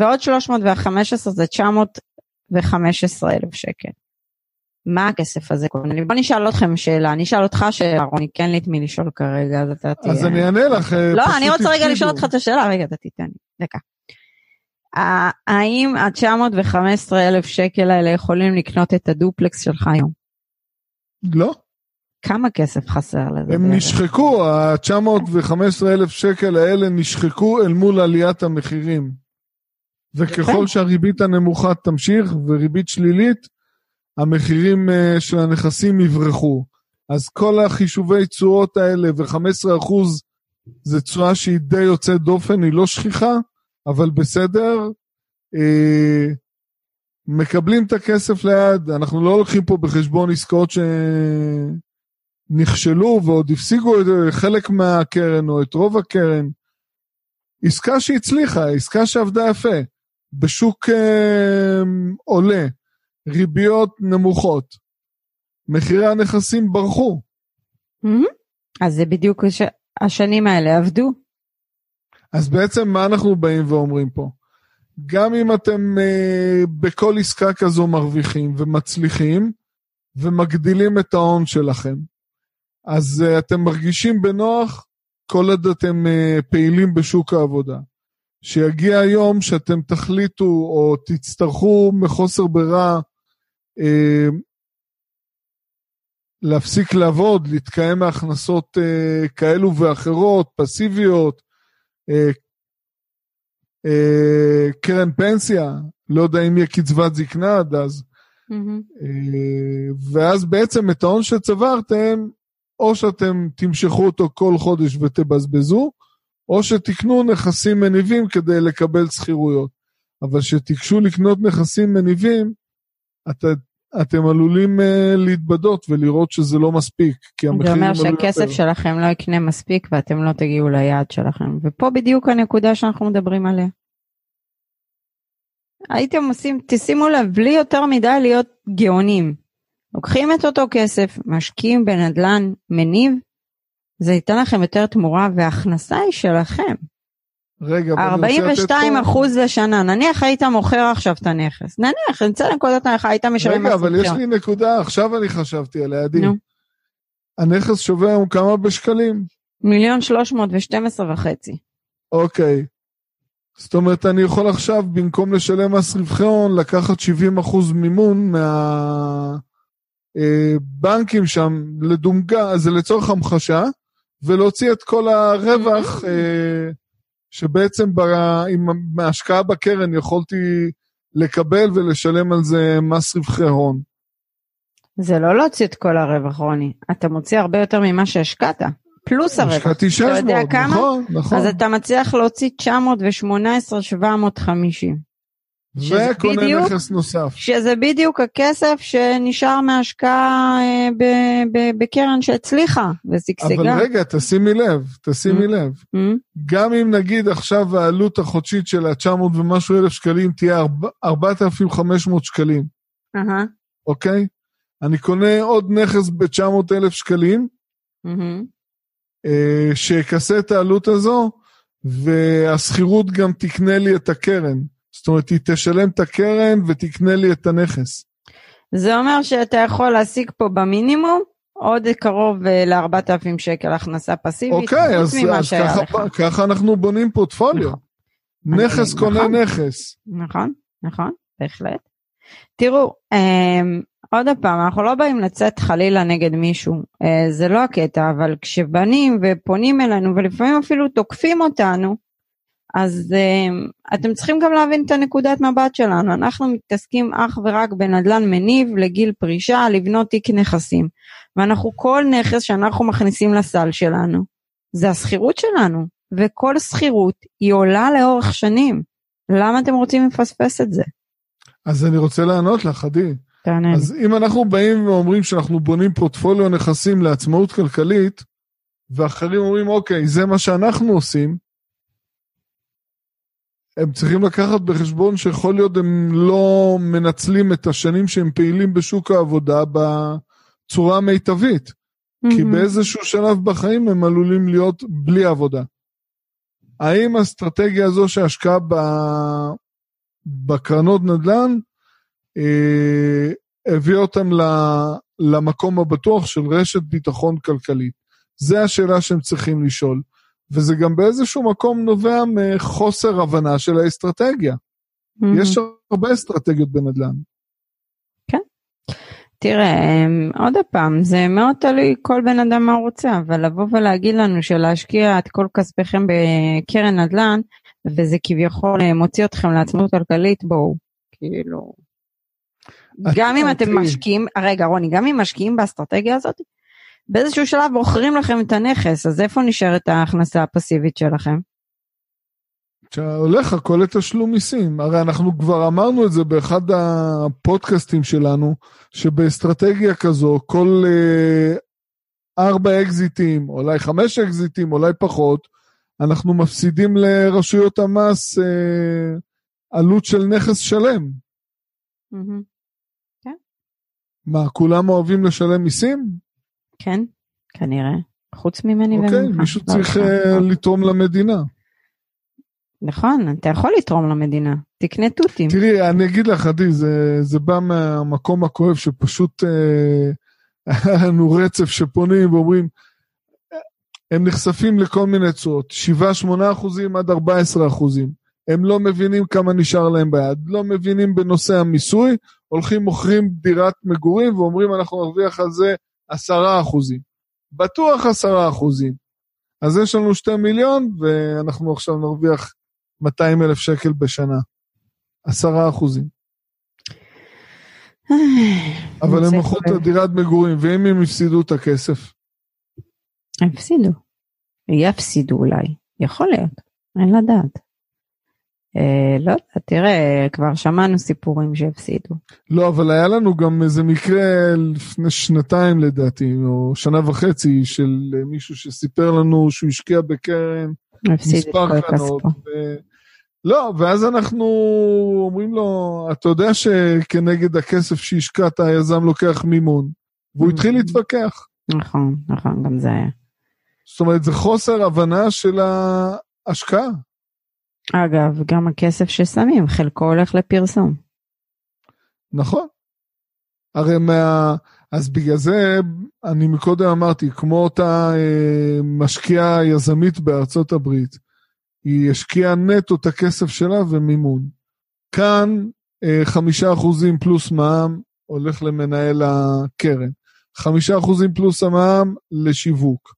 ועוד שלוש מאות וחמש עשרה זה תשע מאות וחמש עשרה אלף שקל, מה הכסף הזה קונה לי? בוא נשאל אתכם שאלה, אני אשאל אותך שאלה, רוני, כן לי את מי לשאול כרגע, אז אתה תהיה, אז אני אענה לך, לא, אני רוצה רגע לשאול אותך את השאלה, רגע, אתה תיתן לי, דקה, האם ה-תשע מאות וחמש עשרה אלף שקל האלה יכולים לקנות את הדופלקס שלך היום? לא. כמה כסף חסר לזה? הם נשחקו, ה-תשע מאות וחמש עשרה אלף שקל האלה נשחקו אל מול עליית המחירים. וככל שהריבית הנמוכה תמשיך וריבית שלילית, המחירים של הנכסים יברחו. אז כל החישובי תשואות האלה ו-חמישה עשר אחוז זה תשואה שהיא די יוצאת דופן, היא לא שכיחה, אבל בסדר, אה, מקבלים את הכסף ליד, אנחנו לא לוקחים פה בחשבון עסקאות שנכשלו, ועוד הפסיגו את חלק מהקרן, או את רוב הקרן, עסקה שהצליחה, עסקה שעבדה יפה, בשוק אה, עולה, ריביות נמוכות, מחירי הנכסים ברחו. Mm-hmm. אז זה בדיוק הש... השנים האלה עבדו, אז בעצם מה אנחנו באים ואומרים פה? גם אם אתם אה, בכל עסקה כזו מרוויחים ומצליחים, ומגדילים את ההון שלכם, אז אה, אתם מרגישים בנוח, כל עוד אתם אה, פעילים בשוק העבודה. שיגיע היום שאתם תחליטו, או תצטרכו מחוסר ברירה, אה, להפסיק לעבוד, להתקיים מהכנסות אה, כאלו ואחרות, פסיביות, אה, אה, קרן פנסיה, לא יודע אם יהיה קצבת זקנה עד אז, mm-hmm. אה, ואז בעצם את ההון שצברתם, או שאתם תמשכו אותו כל חודש ותבזבזו, או שתקנו נכסים מניבים כדי לקבל שכירויות, אבל שתקשו לקנות נכסים מניבים, את, אתם עלולים אה, להתבדות ולראות שזה לא מספיק, כי המחיר זה אומר שהכסף יותר. שלכם לא יקנה מספיק, ואתם לא תגיעו ליעד שלכם, ופה בדיוק הנקודה שאנחנו מדברים עליה. הייתם עושים, תשימו לב, בלי יותר מדי להיות גאונים, לוקחים את אותו כסף, משקיעים בנדלן מניב, זה ייתן לכם יותר תמורה, וההכנסה היא שלכם. רגע, ארבעים ושתיים אחוז לשנה, נניח היית מוכר עכשיו את הנכס, נניח, נצא לנקודת הנכס, היית משלם. רגע, אבל יש לי נקודה, עכשיו אני חשבתי עליה, עדי, הנכס שווה היום כמה בשקלים? מיליון שלוש מאות ושתים עשרה וחצי. אוקיי, זאת אומרת, אני יכול עכשיו, במקום לשלם מס רווחי הון, לקחת שבעים אחוז מימון מהבנקים שם, לדומגה, זה לצורך המחשה, ולהוציא את כל הרווח, שבעצם עם ההשקעה בקרן יכולתי לקבל ולשלם על זה מס רווחי הון. זה לא להוציא את כל הרווח, רוני. אתה מוציא הרבה יותר ממה שהשקעת. פלוס הרווח. השקעתי שש מאות, נכון, נכון. אז אתה מצליח להוציא תשע מאות ושמונה עשרה אלף שבע מאות וחמישים. וקונה נכס נוסף. שזה בדיוק הכסף שנשאר מההשקעה בקרן שהצליחה וסגשגה. אבל רגע, תשימי לב, תשימי לב. גם אם נגיד עכשיו העלות החודשית של ה-תשע מאות ומשהו אלף שקלים תהיה ארבעת אלפים וחמש מאות שקלים. אוקיי? אני קונה עוד נכס ב-תשע מאות אלף שקלים, שיקסה את העלות הזו, והסחירות גם תקנה לי את הקרן. זאת אומרת, היא תשלם את הקרן ותקנה לי את הנכס. זה אומר שאתה יכול להשיג פה במינימום, עוד קרוב ל-ארבעת אלפים שקל הכנסה פסיבית. אוקיי, אז, אז ככה, ככה אנחנו בונים פורטפוליו. נכון. נכס קונה נכס. נכון, נכון, בהחלט. תראו, עוד פעם, אנחנו לא באים לצאת חלילה נגד מישהו, זה לא הקטע, אבל כשבנים ופונים אלינו, ולפעמים אפילו תוקפים אותנו, אז אתם צריכים גם להבין את הנקודת מבט שלנו, אנחנו מתעסקים אך ורק בנדלן מניב לגיל פרישה, לבנות תיק נכסים, ואנחנו כל נכס שאנחנו מכניסים לסל שלנו, זה הסחירות שלנו, וכל סחירות היא עולה לאורך שנים, למה אתם רוצים לפספס את זה? אז אני רוצה לענות לך, עדי. תענה. אז אם אנחנו באים ואומרים שאנחנו בונים פורטפוליו נכסים לעצמאות כלכלית, ואחרים אומרים, אוקיי, זה מה שאנחנו עושים, הם צריכים לקחת בחשבון שיכול להיות הם לא מנצלים את השנים שהם פעילים בשוק העבודה בצורה המיטבית, mm-hmm. כי באיזשהו שלב בחיים הם עלולים להיות בלי עבודה. האם האסטרטגיה הזו שהשקעה ב... בקרנות נדל"ן, אה, הביא אותם ל, למקום הבטוח של רשת ביטחון כלכלית. זה השאלה שהם צריכים לשאול, וזה גם באיזשהו מקום נובע מחוסר הבנה של האסטרטגיה. Mm-hmm. יש הרבה אסטרטגיות בנדל"ן. כן. תראה, עוד פעם, זה מאוד תלוי כל בן אדם מה רוצה, אבל לבוא ולהגיד לנו שלהשקיע את כל כספיכם בקרן נדל"ן, וזה כביכול מוציא אתכם לעצמאות כלכלית, בואו, כאילו, גם אם אתם משקיעים, רגע רוני, גם אם משקיעים באסטרטגיה הזאת, באיזשהו שלב מוכרים לכם את הנכס, אז איפה נשארת ההכנסה הפסיבית שלכם? שהולך הכל לתשלום מיסים, הרי אנחנו כבר אמרנו את זה באחד הפודקאסטים שלנו, שבאסטרטגיה כזו, כל ארבע אקזיטים, אולי חמש אקזיטים, אולי פחות, אנחנו מפסידים לרשויות המס אה, עלות של נכס שלם. Mm-hmm. כן. מה, כולם אוהבים לשלם מיסים? כן, כנראה. חוץ ממני וממך. אוקיי, מישהו צריך אה, לתרום למדינה. נכון, אתה יכול לתרום למדינה. תקנה תותים. תראי, אני אגיד לך, עדי, זה, זה בא מהמקום הכואב שפשוט היה אה, לנו רצף שפונים ואומרים, הם נחשפים לכל מיני צורות, שבעה שמונה אחוזים עד ארבע עשרה אחוזים, הם לא מבינים כמה נשאר להם ביד, לא מבינים בנושא המיסוי, הולכים מוכרים דירת מגורים, ואומרים אנחנו נרוויח על זה עשרה אחוזים, בטוח עשרה אחוזים, אז יש לנו שני מיליון, ואנחנו עכשיו נרוויח מאתיים אלף שקל בשנה, עשרה אחוזים. אבל הם מוכרים את הדירת מגורים, ואם הם יפסידו את הכסף, יפסידו, יפסידו אולי, יכול להיות, אין לדעת. אה, לא, תראה, כבר שמענו סיפורים שהפסידו. לא, אבל היה לנו גם איזה מקרה לפני שנתיים לדעתי, או שנה וחצי, של מישהו שסיפר לנו שהוא השקיע בקרן, מספר קרנות. ו... לא, ואז אנחנו אומרים לו, אתה יודע שכנגד הכסף שהשקעת, היזם לוקח מימון, והוא התחיל להתווכח. נכון, נכון, גם זה היה. זאת אומרת, זה חוסר הבנה של ההשקעה. אגב, גם הכסף ששמים, חלקו הולך לפרסום. נכון. הרי מה... אז בגלל זה, אני מקודם אמרתי, כמו אותה אה, משקיעה יזמית בארצות הברית, היא השקיעה נטו את הכסף שלה ומימון. כאן, אה, חמישה אחוזים פלוס מע"מ, הולך למנהל הקרן. חמישה אחוזים פלוס המע"מ לשיווק.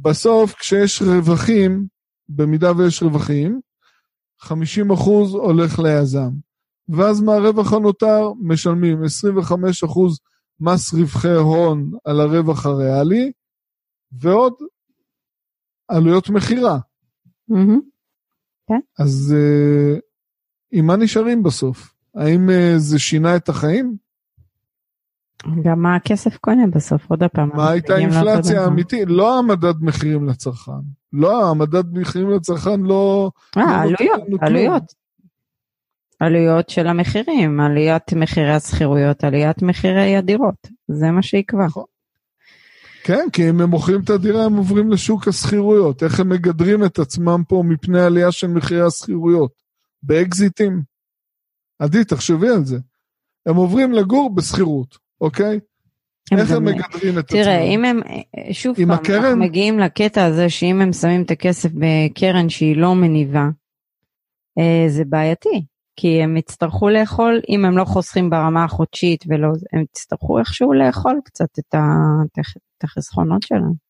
בסוף, כשיש רווחים, במידה ויש רווחים, חמישים אחוז הולך ליזם. ואז מהרווח הנותר משלמים עשרים וחמישה אחוז מס רווחי הון על הרווח הריאלי, ועוד עלויות מחירה. אז עם מה נשארים בסוף? האם זה שינה את החיים? גם מה הכסף קונה בסוף, עוד הפעם. מה הייתה אינפלציה האמיתית? לא המדד מחירים לצרכן. לא, המדד מחירים לצרכן לא... עלויות, עלויות. עלויות של המחירים, עליית מחירי הסחירויות, עליית מחירי הדירות. זה מה שיקבע. כן, כי אם הם מוכרים את הדירה, הם עוברים לשוק הסחירויות. איך הם מגדרים את עצמם פה מפני עלייה של מחירי הסחירויות? באקזיטים. עדי, תחשבי על זה. הם עוברים לגור בסחירות. אוקיי? איך הם מגדרים את עצמם? תראה, אם הם, שוב פעם, אנחנו מגיעים לקטע הזה, שאם הם שמים את הכסף בקרן שהיא לא מניבה, זה בעייתי, כי הם יצטרכו לאכול, אם הם לא חוסכים ברמה החודשית, ולא, הם יצטרכו איכשהו לאכול קצת את, ה, את החסכונות שלהם.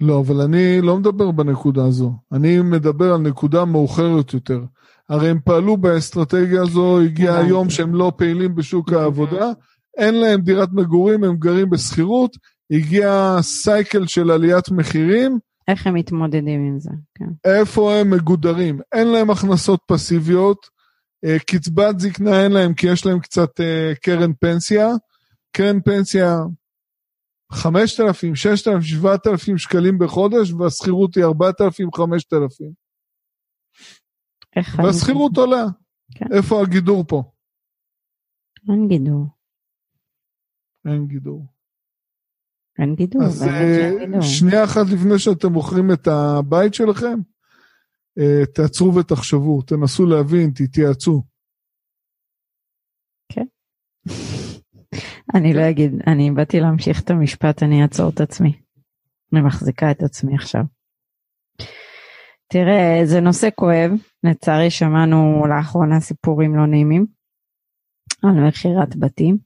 לא, אבל אני לא מדבר בנקודה הזו, אני מדבר על נקודה מאוחרת יותר. הרי הם פעלו באסטרטגיה הזו, הגיע היום שהם לא פעילים בשוק העבודה, אין להם דירת מגורים, הם גרים בסחירות, הגיע סייקל של עליית מחירים. איך הם מתמודדים עם זה? איפה הם מגודרים? אין להם הכנסות פסיביות, קצבת זקנה אין להם, כי יש להם קצת קרן פנסיה, קרן פנסיה חמשת אלפים, ששת אלפים, שבעת אלפים שקלים בחודש, והסחירות היא ארבעת אלפים, חמשת אלפים. והסחירות עולה. כן. איפה הגידור פה? אין גידור. אין גידור. אין גידור. אז שנייה אחת לפני שאתם מוכרים את הבית שלכם, תעצרו ותחשבו, תנסו להבין, תתייעצו. כן. אני לא אגיד, אני באתי להמשיך את המשפט, אני אעצור את עצמי. אני מחזיקה את עצמי עכשיו. תראה, זה נושא כואב, לצערי שמענו לאחרונה סיפורים לא נעימים, על מחירת בתים.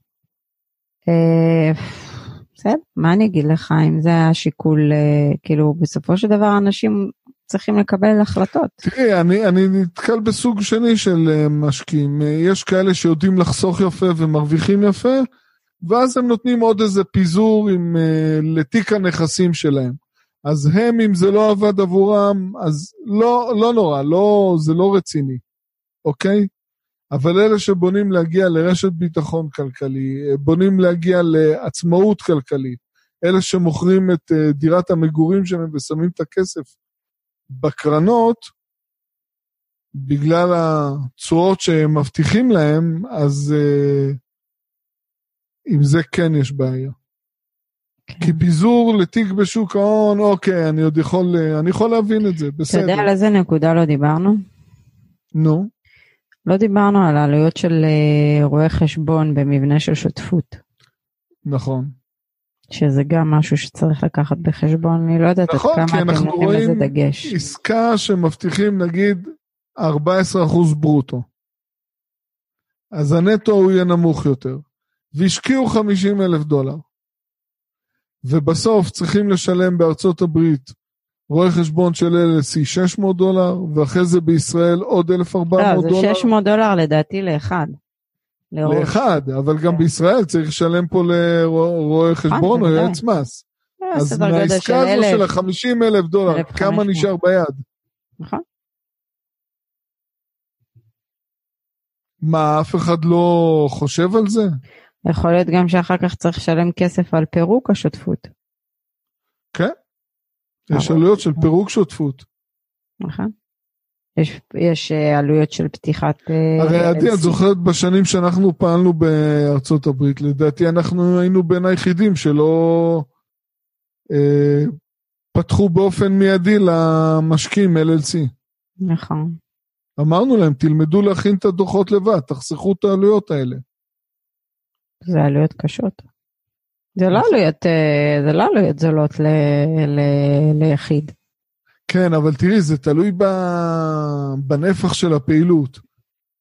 בסדר, מה אני אגיד לך, אם זה השיקול, כאילו בסופו של דבר אנשים צריכים לקבל החלטות. תראי, אני, אני נתקל בסוג שני של משקיעים, יש כאלה שיודעים לחסוך יפה ומרוויחים יפה, ואז הם נותנים עוד איזה פיזור עם, uh, לתיק הנכסים שלהם. אז הם, אם זה לא עבד עבורם, אז לא, לא נורא, לא, זה לא רציני, אוקיי? אבל אלה שבונים להגיע לרשת ביטחון כלכלי, בונים להגיע לעצמאות כלכלית, אלה שמוכרים את uh, דירת המגורים שלהם ושמים את הכסף בקרנות, בגלל הצורות שהם מבטיחים להם, אז... Uh, עם זה כן יש בעיה. כן. כי פיזור לתיק בשוק ההון, אוקיי, אני עוד יכול, אני יכול להבין את זה, בסדר. אתה יודע על איזה נקודה לא דיברנו? נו. No. לא דיברנו על העלויות של רואי חשבון במבנה של שותפות. נכון. שזה גם משהו שצריך לקחת בחשבון, אני לא יודעת נכון, עד כמה אתם נותנים לזה דגש. עסקה שמבטיחים נגיד ארבעה עשר אחוז ברוטו. אז הנטו הוא יהיה נמוך יותר. והשקיעו חמישים אלף דולר, ובסוף צריכים לשלם בארצות הברית, רואה חשבון של L L C שש מאות דולר, ואחרי זה בישראל עוד אלף וארבע מאות דולר. לא, זה שש מאות דולר לדעתי לאחד. לאחד, אבל גם בישראל צריך לשלם פה לרואה חשבון או יועץ מס. אז מהעסקה הזו של ה-חמישים אלף דולר, כמה נשאר ביד? נכון. מה, אף אחד לא חושב על זה? יכול להיות גם שאחר כך צריך לשלם כסף על פירוק השותפות. כן. יש עלויות של פירוק שותפות. נכון. יש, יש עלויות של פתיחת... הרי עדי, את זוכרת בשנים שאנחנו פעלנו בארצות הברית, לדעתי אנחנו היינו בין היחידים שלא אה, פתחו באופן מיידי למשקיעים L L C. נכון. אמרנו להם, תלמדו להכין את הדוחות לבד, תחסכו את העלויות האלה. זה עלויות קשות. זה לא עלויות, זה לא עלויות זולות ליחיד. כן, אבל תראי, זה תלוי בנפח של הפעילות.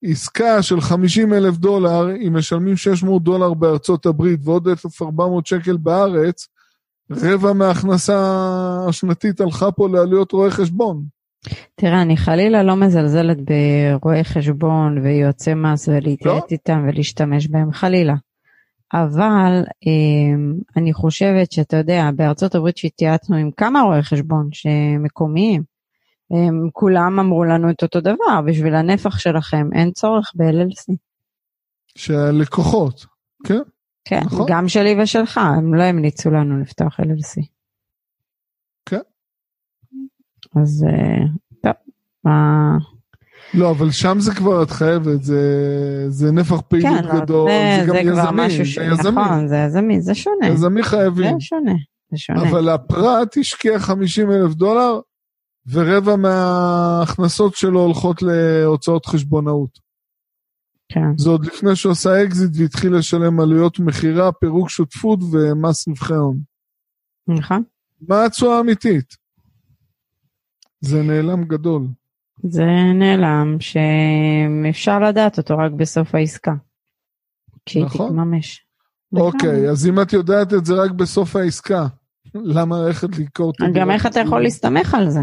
עסקה של חמישים אלף דולר, אם משלמים שש מאות דולר בארצות הברית, ועוד אלף וארבע מאות שקל בארץ, רבע מההכנסה השנתית הלכה פה לעלויות רואה חשבון. תראה, אני חלילה לא מזלזלת ברואי חשבון ויועצי מס ולהתייעץ איתם ולהשתמש בהם, חלילה. אבל אני חושבת שאתה יודע, בארצות הברית שהתייעצנו עם כמה רואי חשבון שמקומיים, כולם אמרו לנו את אותו דבר, בשביל הנפח שלכם אין צורך ב-L L C. שהלקוחות, כן? כן, גם שלי ושלך, הם לא המליצו לנו לפתוח L L C. כן. אז טוב, מה... לא, אבל שם זה כבר את חייבת, זה נפח פעילות גדול, זה גם יזמי, נכון, זה יזמי, זה שונה. יזמי חייבים. זה שונה. אבל הפרט השקיע חמישים אלף דולר, ורבע מההכנסות שלו הולכות להוצאות חשבונאות. כן. זה עוד לפני שעושה אקזיט, והתחיל לשלם עלויות מחירה, פירוק שותפות ומס נפחי הון. נכון. מה הצועה האמיתית? זה נעלם גדול. זה נעלם שאפשר לדעת אותו רק בסוף העסקה. כשהיא תתממש. אוקיי, אז אם את יודעת את זה רק בסוף העסקה, למה הלכת למכור את הדירה? גם איך אתה יכול להסתמך על זה?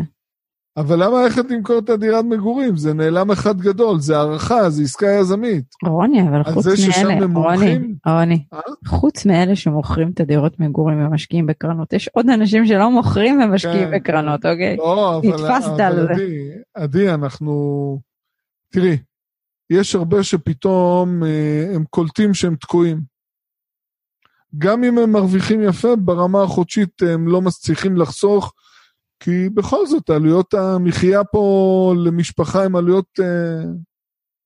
אבל למה הלכת למכור את הדירת מגורים? זה נעלם אחד גדול, זה הערכה, זה עסקה יזמית. רוני, אבל חוץ מאלה, רוני, רוני, חוץ מאלה שמוכרים את הדירות מגורים ומשקיעים בקרנות, יש עוד אנשים שלא מוכרים ומשקיעים בקרנות, אוקיי? לא, אבל עדי, אנחנו, תראי, יש הרבה שפתאום הם קולטים שהם תקועים. גם אם הם מרוויחים יפה, ברמה החודשית הם לא מצליחים לחסוך, כי בכל זאת, עלויות המחיה פה למשפחה הן עלויות אה,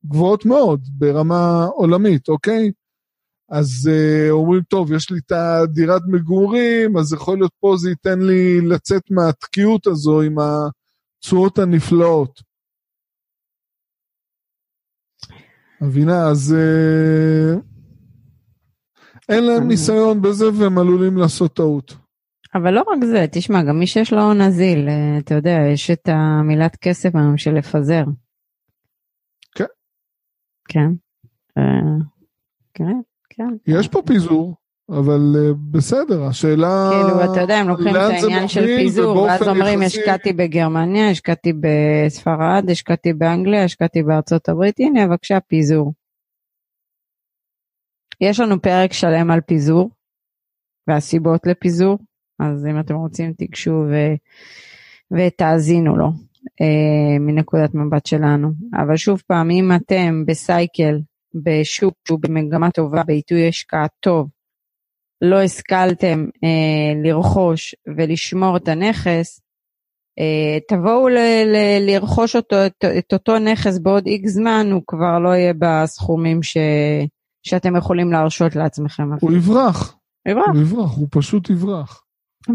גבוהות מאוד, ברמה עולמית, אוקיי? אז אה, אומרים, טוב, יש לי את הדירת מגורים, אז יכול להיות פה זה ייתן לי לצאת מהתקיעות הזו, עם הצורות הנפלאות. מבינה, אז... אה, אין להם ניסיון בזה, והם עלולים לעשות טעות. אבל לא רק זה, תשמע, גם מי שיש לו הון נזיל, אתה יודע, יש את המילת כסף היום של לפזר. כן. כן. כן, כן. יש פה פיזור, אבל בסדר, השאלה... כאילו, אתה יודע, הם לוקחים את העניין של פיזור, ואז אומרים, השקעתי בגרמניה, השקעתי בספרד, השקעתי באנגליה, השקעתי בארצות הברית, הנה, בבקשה, פיזור. יש לנו פרק שלם על פיזור, והסיבות לפיזור, אז אם אתם רוצים תיגשו ו... ותאזינו לו, אה, מנקודת מבט שלנו. אבל שוב פעם, אם אתם בסייקל, בשוק שהוא במגמה טובה, בעיתוי השקעה טוב, לא השכלתם אה, לרכוש ולשמור את הנכס, אה, תבואו ל... ל... לרכוש אותו, את אותו נכס בעוד איקס זמן, הוא כבר לא יהיה בסכומים ש... שאתם יכולים להרשות לעצמכם. הוא יברח. יברח. הוא יברח, הוא פשוט יברח.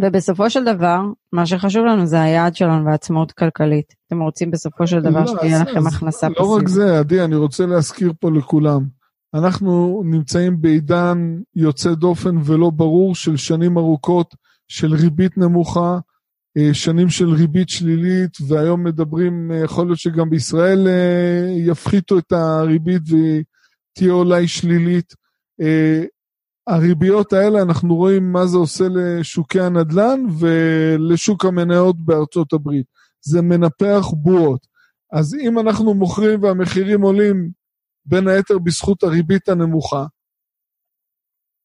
ובסופו של דבר, מה שחשוב לנו זה היעד שלנו והעצמאות כלכלית. אתם רוצים בסופו של דבר שתהיה לכם הכנסה פסיבית. לא רק זה, עדי, אני רוצה להזכיר פה לכולם. אנחנו נמצאים בעידן יוצא דופן ולא ברור של שנים ארוכות, של ריבית נמוכה, שנים של ריבית שלילית, והיום מדברים, יכול להיות שגם בישראל יפחיתו את הריבית והיא, תהיה אולי שלילית, uh, הריביות האלה אנחנו רואים מה זה עושה לשוקי הנדלן ולשוק המניות בארצות הברית, זה מנפח בועות, אז אם אנחנו מוכרים והמחירים עולים בין היתר בזכות הריבית הנמוכה,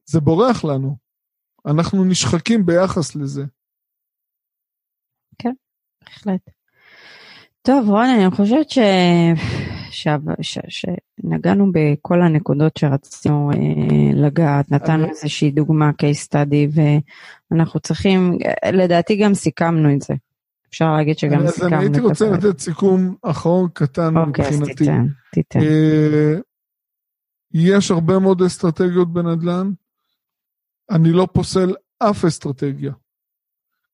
זה בורח לנו, אנחנו נשחקים ביחס לזה. כן, בהחלט. טוב רון, אני חושבת ש... שנגענו בכל הנקודות שרצינו לגעת, נתנו איזושהי דוגמה, case study, ואנחנו צריכים, לדעתי גם סיכמנו את זה, אפשר להגיד שגם סיכמנו את זה. אז אני הייתי רוצה לתת סיכום אחרון קטן מבחינתי. יש הרבה מאוד אסטרטגיות בנדל"ן, אני לא פוסל אף אסטרטגיה.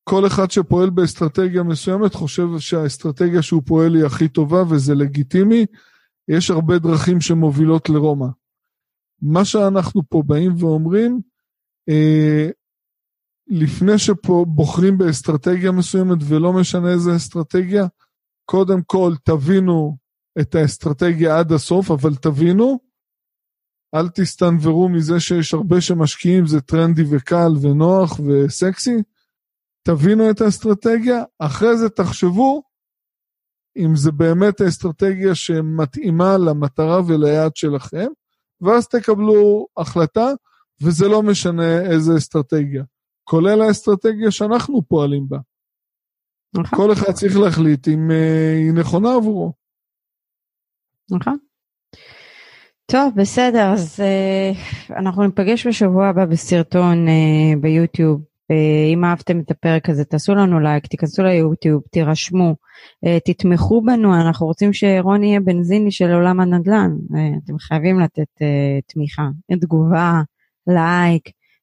כל אחד שפועל באסטרטגיה מסוימת חושב שהאסטרטגיה שהוא פועל היא הכי טובה וזה לגיטימי, יש הרבה דרכים שמובילות לרומא. מה שאנחנו פה באים ואומרים, אה, לפני שבוחרים באסטרטגיה מסוימת ולא משנה איזה אסטרטגיה, קודם כל תבינו את האסטרטגיה עד הסוף, אבל תבינו, אל תסתנברו מזה שיש הרבה שמשקיעים, זה טרנדי וקל ונוח וסקסי, תבינו את האסטרטגיה, אחרי זה תחשבו אם זה באמת האסטרטגיה שמתאימה למטרה וליעד שלכם, ואז תקבלו החלטה, וזה לא משנה איזה אסטרטגיה, כולל האסטרטגיה שאנחנו פועלים בה. נכון. כל אחד צריך להחליט אם היא נכונה עבורו. נכון. טוב, בסדר, אז uh, אנחנו נפגש בשבוע הבא בסרטון uh, ביוטיוב, אם אהבתם את הפרק הזה, תעשו לנו לייק, תיכנסו ליוטיוב, תירשמו, תתמכו בנו, אנחנו רוצים שרוני יהיה בנזיני של עולם הנדל"ן, אתם חייבים לתת תמיכה, תגובה, לייק,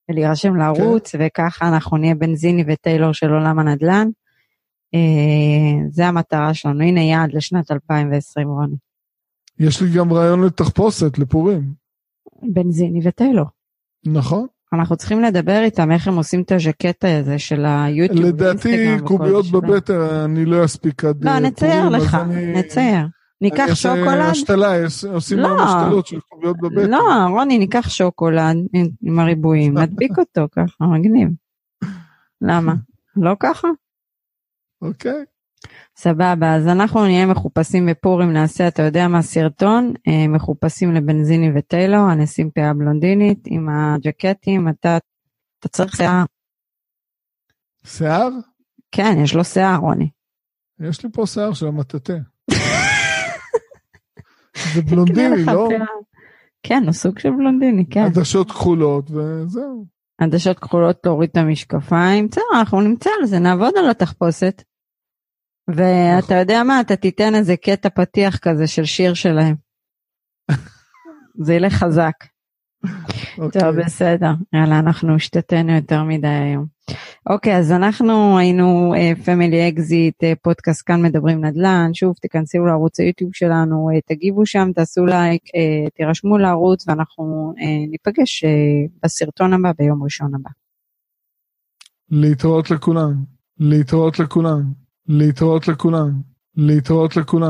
ולהירשם לערוץ, וככה אנחנו נהיה בנזיני וטיילור של עולם הנדל"ן, זה המטרה שלנו, הנה יעד לשנת אלפיים ועשרים, רוני. יש לי גם רעיון לתחפושת לפורים. בנזיני וטיילור. נכון. אנחנו צריכים לדבר איתם, איך הם עושים את הז'קטה הזה של היוטיוב. לדעתי קוביות בבטר, אני לא אספיק עד... לא, נצייר לך, נצייר. ניקח שוקולד. השתלה, עושים מה משתלות של קוביות בבטר. לא, רוני, ניקח שוקולד עם הריבועים, נדביק אותו ככה, מגניב. למה? לא ככה? אוקיי. סבבה, אז אנחנו נהיה מחופשים בפורים, נעשה, אתה יודע מה, סרטון, מחופשים לבנזיני וטיילור, הנשים פאה בלונדינית, עם הג'קטים, אתה, אתה צריך שיער. שיער? כן, יש לו שיער, רוני. יש לי פה שיער של המטטה. זה בלונדיני, לא? פעה. כן, הוא סוג של בלונדיני, כן. עדשות כחולות וזהו. עדשות כחולות, תוריד את המשקפיים, צער, אנחנו נמצא על זה, נעבוד על התחפושת. ואתה יודע מה, אתה תיתן איזה קטע פתיח כזה של שיר שלהם. זה ילך חזק. טוב, בסדר. יאללה, אנחנו השתתנו יותר מדי היום. אוקיי, אז אנחנו היינו פמילי אקזיט, פודקאסט כאן מדברים נדל"ן. שוב, תיכנסו לערוץ היוטיוב שלנו, תגיבו שם, תעשו לייק, תירשמו לערוץ, ואנחנו ניפגש בסרטון הבא, ביום ראשון הבא. להתראות לכולם. להתראות לכולם. להתראות לכולם, להתראות לכולם.